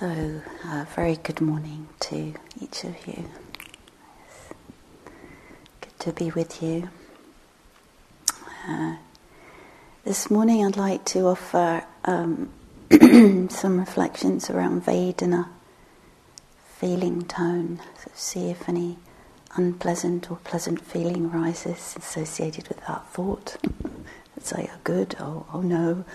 So, very good morning to each of you. It's good to be with you. This morning I'd like to offer some reflections around Vedana, feeling tone, so see if any unpleasant or pleasant feeling rises associated with that thought. It's like, oh, good, oh no.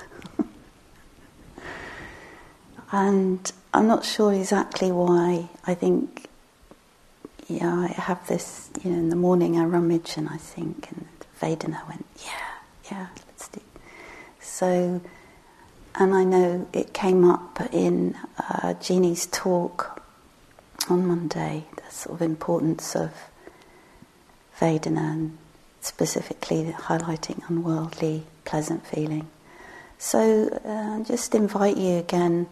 And I'm not sure exactly why. I think, I have this, in the morning I rummage and I think, and Vedana went, yeah, let's do it. So, and I know it came up in Jeannie's talk on Monday, the sort of importance of Vedana and specifically highlighting unworldly, pleasant feeling. So, just invite you again,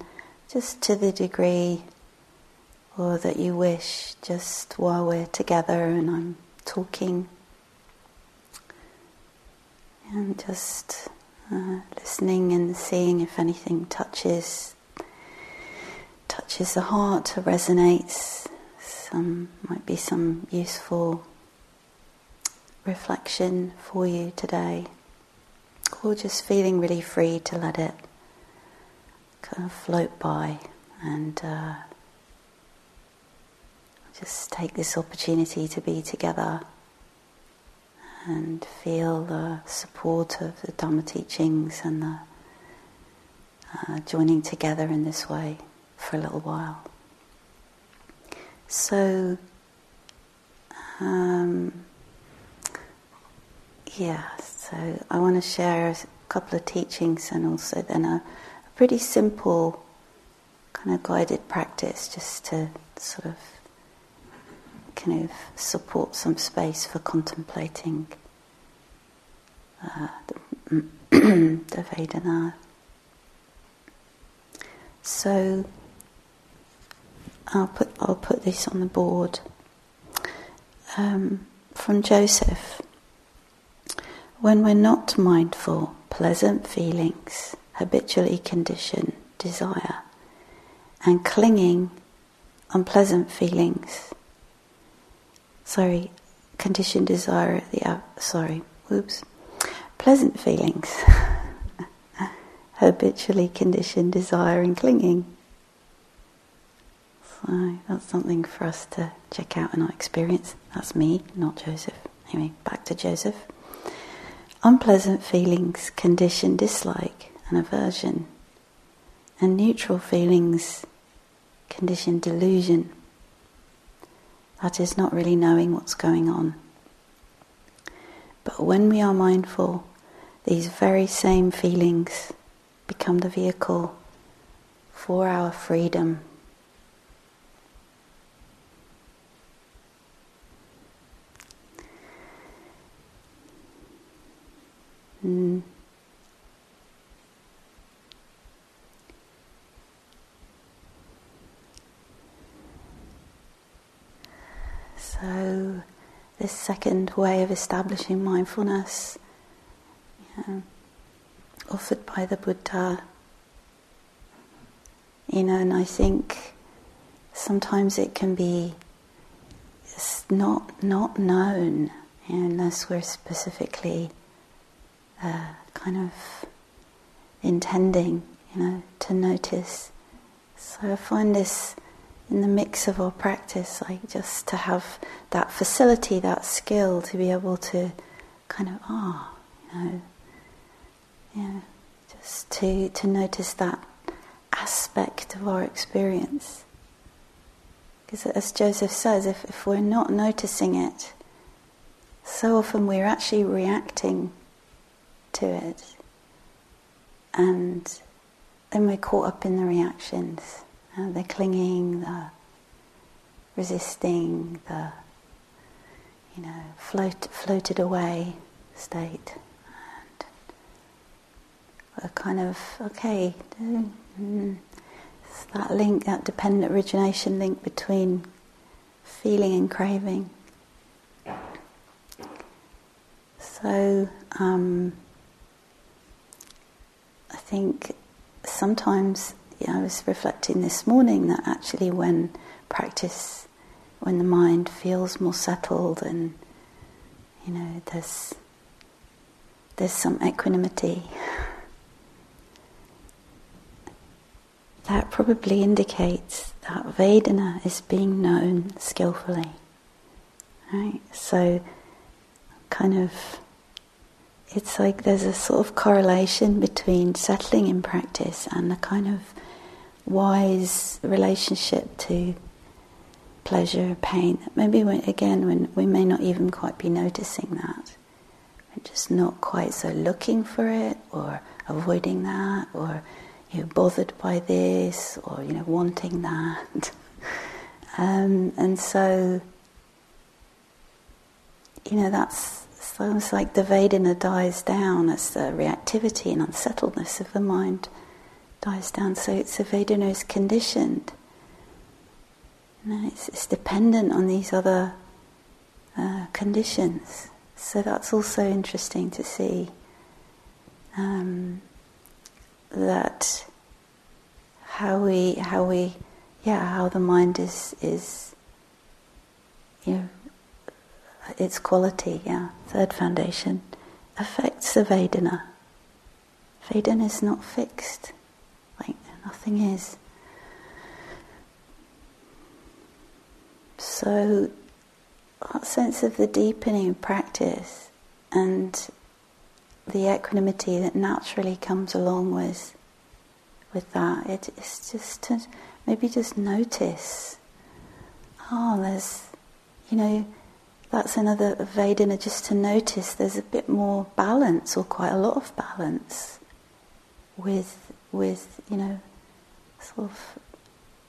just to the degree or that you wish, just while we're together and I'm talking, and just listening and seeing if anything touches the heart or resonates. Some might be some useful reflection for you today, or just feeling really free to let it kind of float by, and just take this opportunity to be together and feel the support of the Dhamma teachings and the joining together in this way for a little while. So, so I want to share a couple of teachings and also then a pretty simple kind of guided practice just to sort of kind of support some space for contemplating the Vedana. So I'll put this on the board from Joseph. When we're not mindful, pleasant feelings habitually condition desire, and clinging, unpleasant feelings. Condition desire at the pleasant feelings habitually condition desire and clinging. So that's something for us to check out in our experience. That's me, not Joseph. Anyway, back to Joseph. Unpleasant feelings condition dislike and aversion, and neutral feelings condition delusion. That is not really knowing what's going on. But when we are mindful, these very same feelings become the vehicle for our freedom. So, this second way of establishing mindfulness, offered by the Buddha, and I think sometimes it can be not known unless we're specifically kind of intending, to notice. So I find this in the mix of our practice, like just to have that facility, that skill to be able to kind of, just to notice that aspect of our experience. Because as Joseph says, if we're not noticing it, so often we're actually reacting to it, and then we're caught up in the reactions, the clinging, the resisting, the floated away state, and we're kind of it's that link, that dependent origination link between feeling and craving. So I think sometimes I was reflecting this morning that actually when practice, when the mind feels more settled and, there's some equanimity, that probably indicates that Vedana is being known skillfully, right? So kind of, it's like there's a sort of correlation between settling in practice and a kind of wise relationship to pleasure, pain. Maybe when we may not even quite be noticing that. We're just not quite so looking for it or avoiding that or bothered by this or wanting that. And so that's almost like the Vedana dies down as the reactivity and unsettledness of the mind dies down. So Vedana is conditioned. It's dependent on these other conditions. So that's also interesting to see. That how the mind is its quality, third foundation, affects the Vedana. Vedana is not fixed, like nothing is. So, that sense of the deepening of practice and the equanimity that naturally comes along with that, it's just to maybe just notice, there's, that's another Vedana, just to notice there's a bit more balance, or quite a lot of balance, with sort of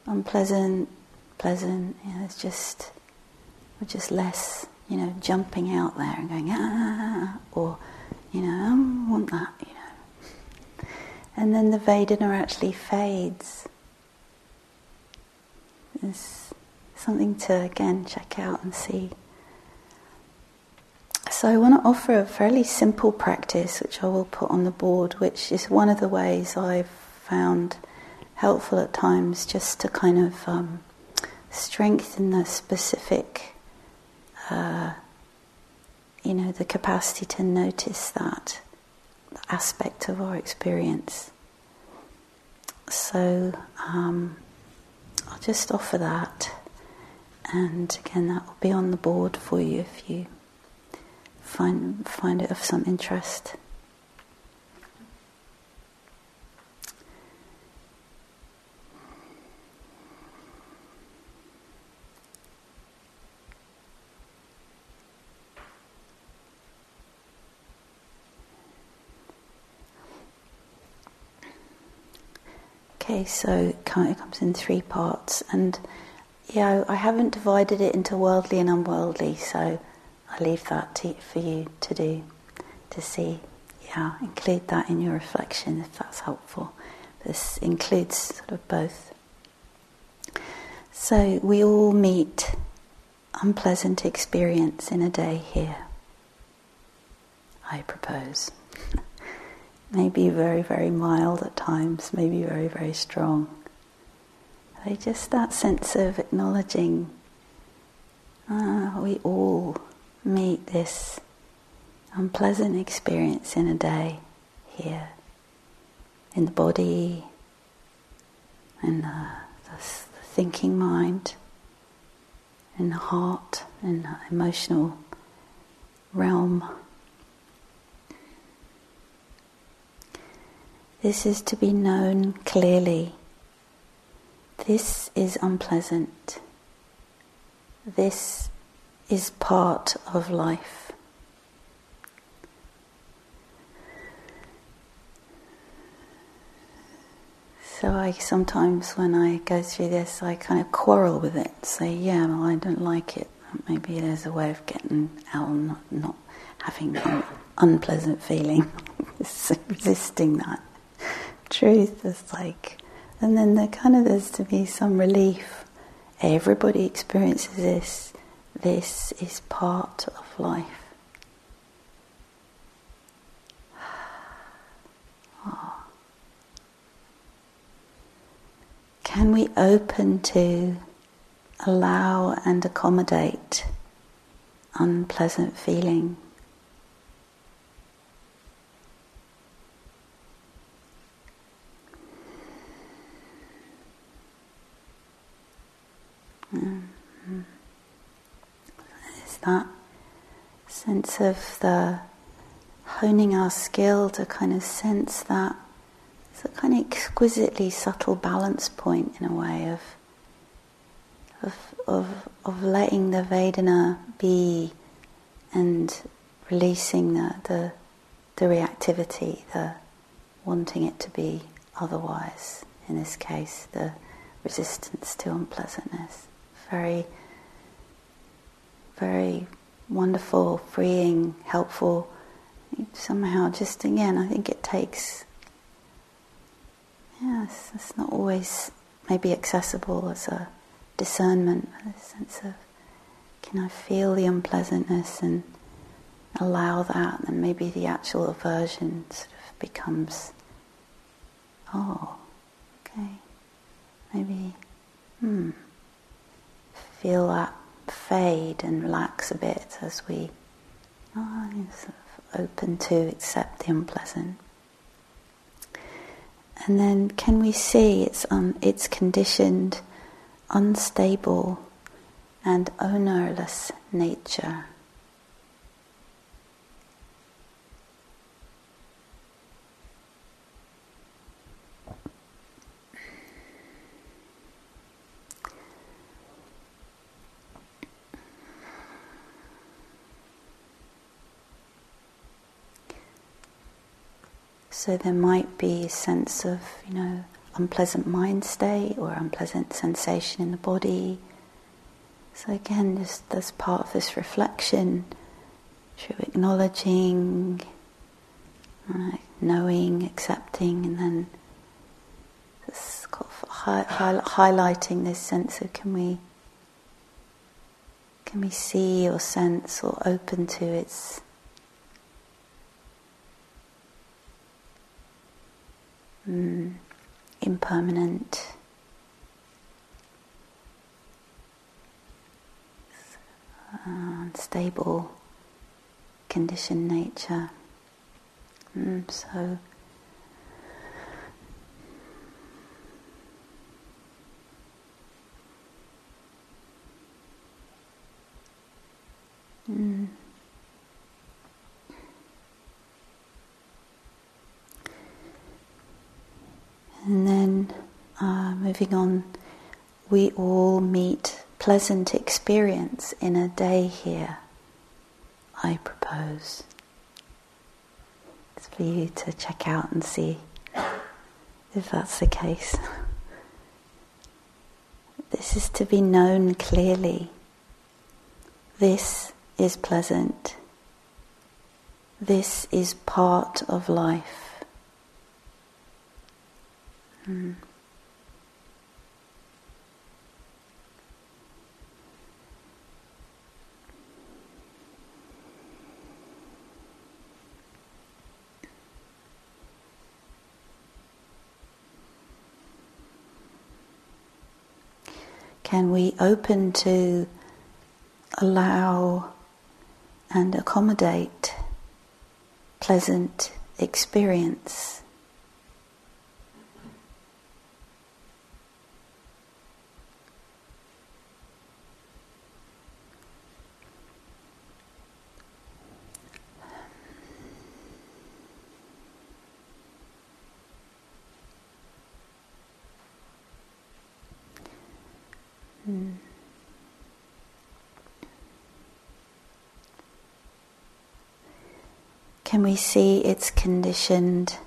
unpleasant, pleasant. It's just we're just less, jumping out there and going or I want that, and then the Vedana actually fades. There's something to again check out and see. So I want to offer a fairly simple practice, which I will put on the board, which is one of the ways I've found helpful at times, just to kind of strengthen the specific, the capacity to notice that aspect of our experience. So I'll just offer that, and again that will be on the board for you if you find it of some interest. Okay, so it comes in three parts, and I haven't divided it into worldly and unworldly, so I leave that for you to do, to see. Include that in your reflection if that's helpful. This includes sort of both. So we all meet unpleasant experience in a day here, I propose. Maybe very, very mild at times, maybe very, very strong. Just that sense of acknowledging, we all meet this unpleasant experience in a day here, in the body, in the thinking mind, in the heart, in the emotional realm. This is to be known clearly. This is unpleasant. This is part of life. So I sometimes, when I go through this, I kind of quarrel with it, say, I don't like it. Maybe there's a way of getting out and not having an unpleasant feeling, resisting that truth. Is like, and then there's to be some relief. Everybody experiences this. This is part of life. Can we open to allow and accommodate unpleasant feeling? Is that sense of the honing our skill to kind of sense that it's a kind of exquisitely subtle balance point in a way of letting the Vedana be and releasing the reactivity, the wanting it to be otherwise, in this case the resistance to unpleasantness. Very, very wonderful, freeing, helpful. Somehow, just again, I think it takes, yes, it's not always maybe accessible as a discernment, but a sense of, can I feel the unpleasantness and allow that, and maybe the actual aversion sort of becomes, oh, okay, maybe, feel that fade and relax a bit as we, sort of open to accept the unpleasant. And then, can we see it's conditioned, unstable, and ownerless nature? So there might be a sense of, unpleasant mind state or unpleasant sensation in the body. So again, just as part of this reflection, through acknowledging, knowing, accepting, and then just highlighting this sense of can we see or sense or open to its impermanent, unstable, conditioned nature. So and then moving on, we all meet pleasant experience in a day here, I propose. It's for you to check out and see if that's the case. This is to be known clearly. This is pleasant. This is part of life. Can we open to allow and accommodate pleasant experience? Can we see its conditioned,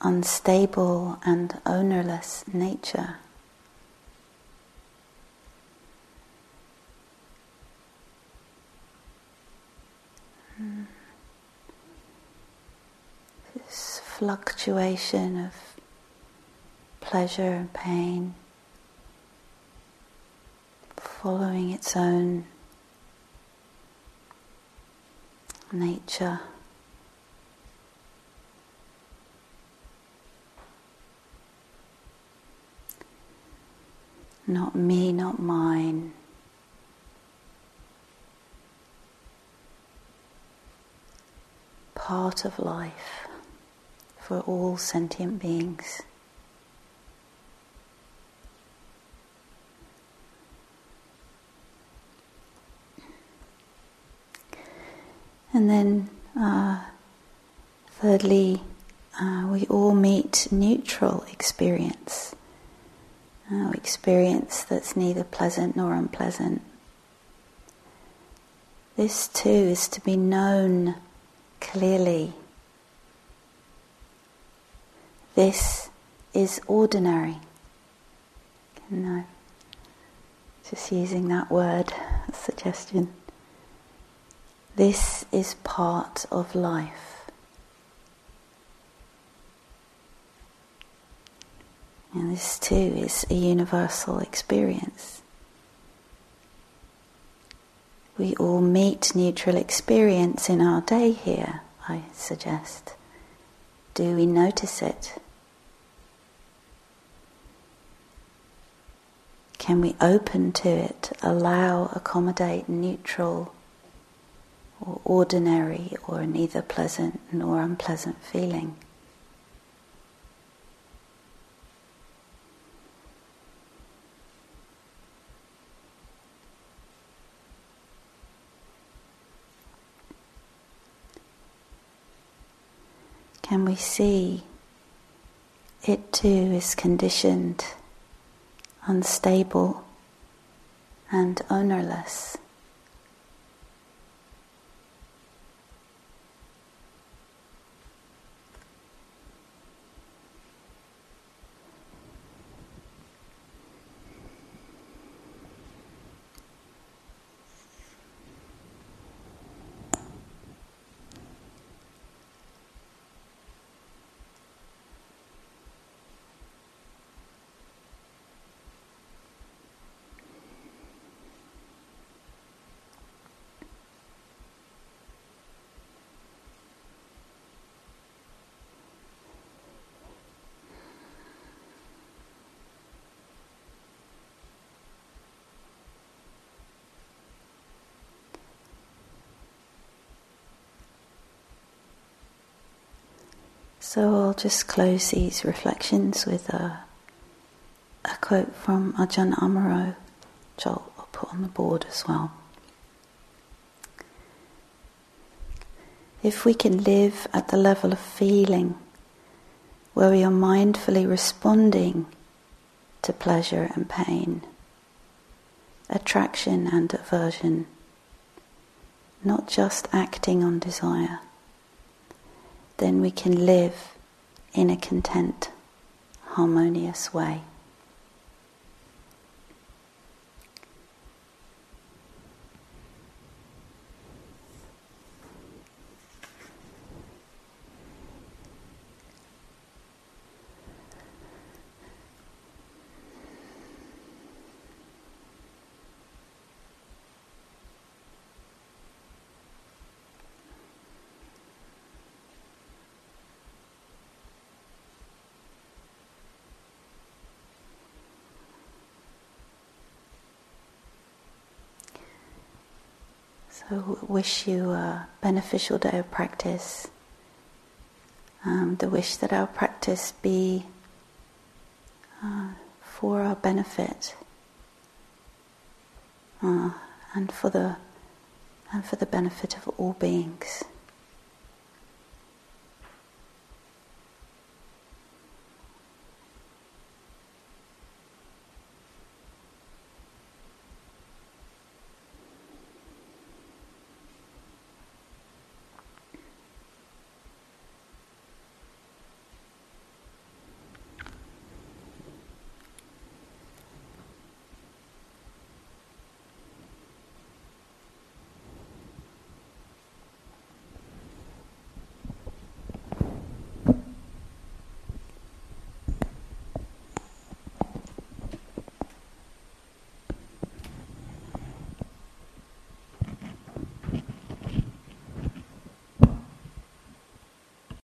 unstable, and ownerless nature? This fluctuation of pleasure and pain, following its own nature. not me, not mine. Part of life for all sentient beings. And then thirdly, we all meet neutral experience, experience that's neither pleasant nor unpleasant. This too is to be known clearly. This is ordinary. And I'm just using that word as a suggestion. This is part of life. And this too is a universal experience. We all meet neutral experience in our day here, I suggest. Do we notice it? Can we open to it, allow, accommodate neutral or ordinary, or neither pleasant nor unpleasant feeling? Can we see it too is conditioned, unstable, and ownerless? So I'll just close these reflections with a quote from Ajahn Amaro, which I'll put on the board as well. If we can live at the level of feeling, where we are mindfully responding to pleasure and pain, attraction and aversion, not just acting on desire, then we can live in a content, harmonious way. So wish you a beneficial day of practice. The wish that our practice be for our benefit and for the benefit of all beings.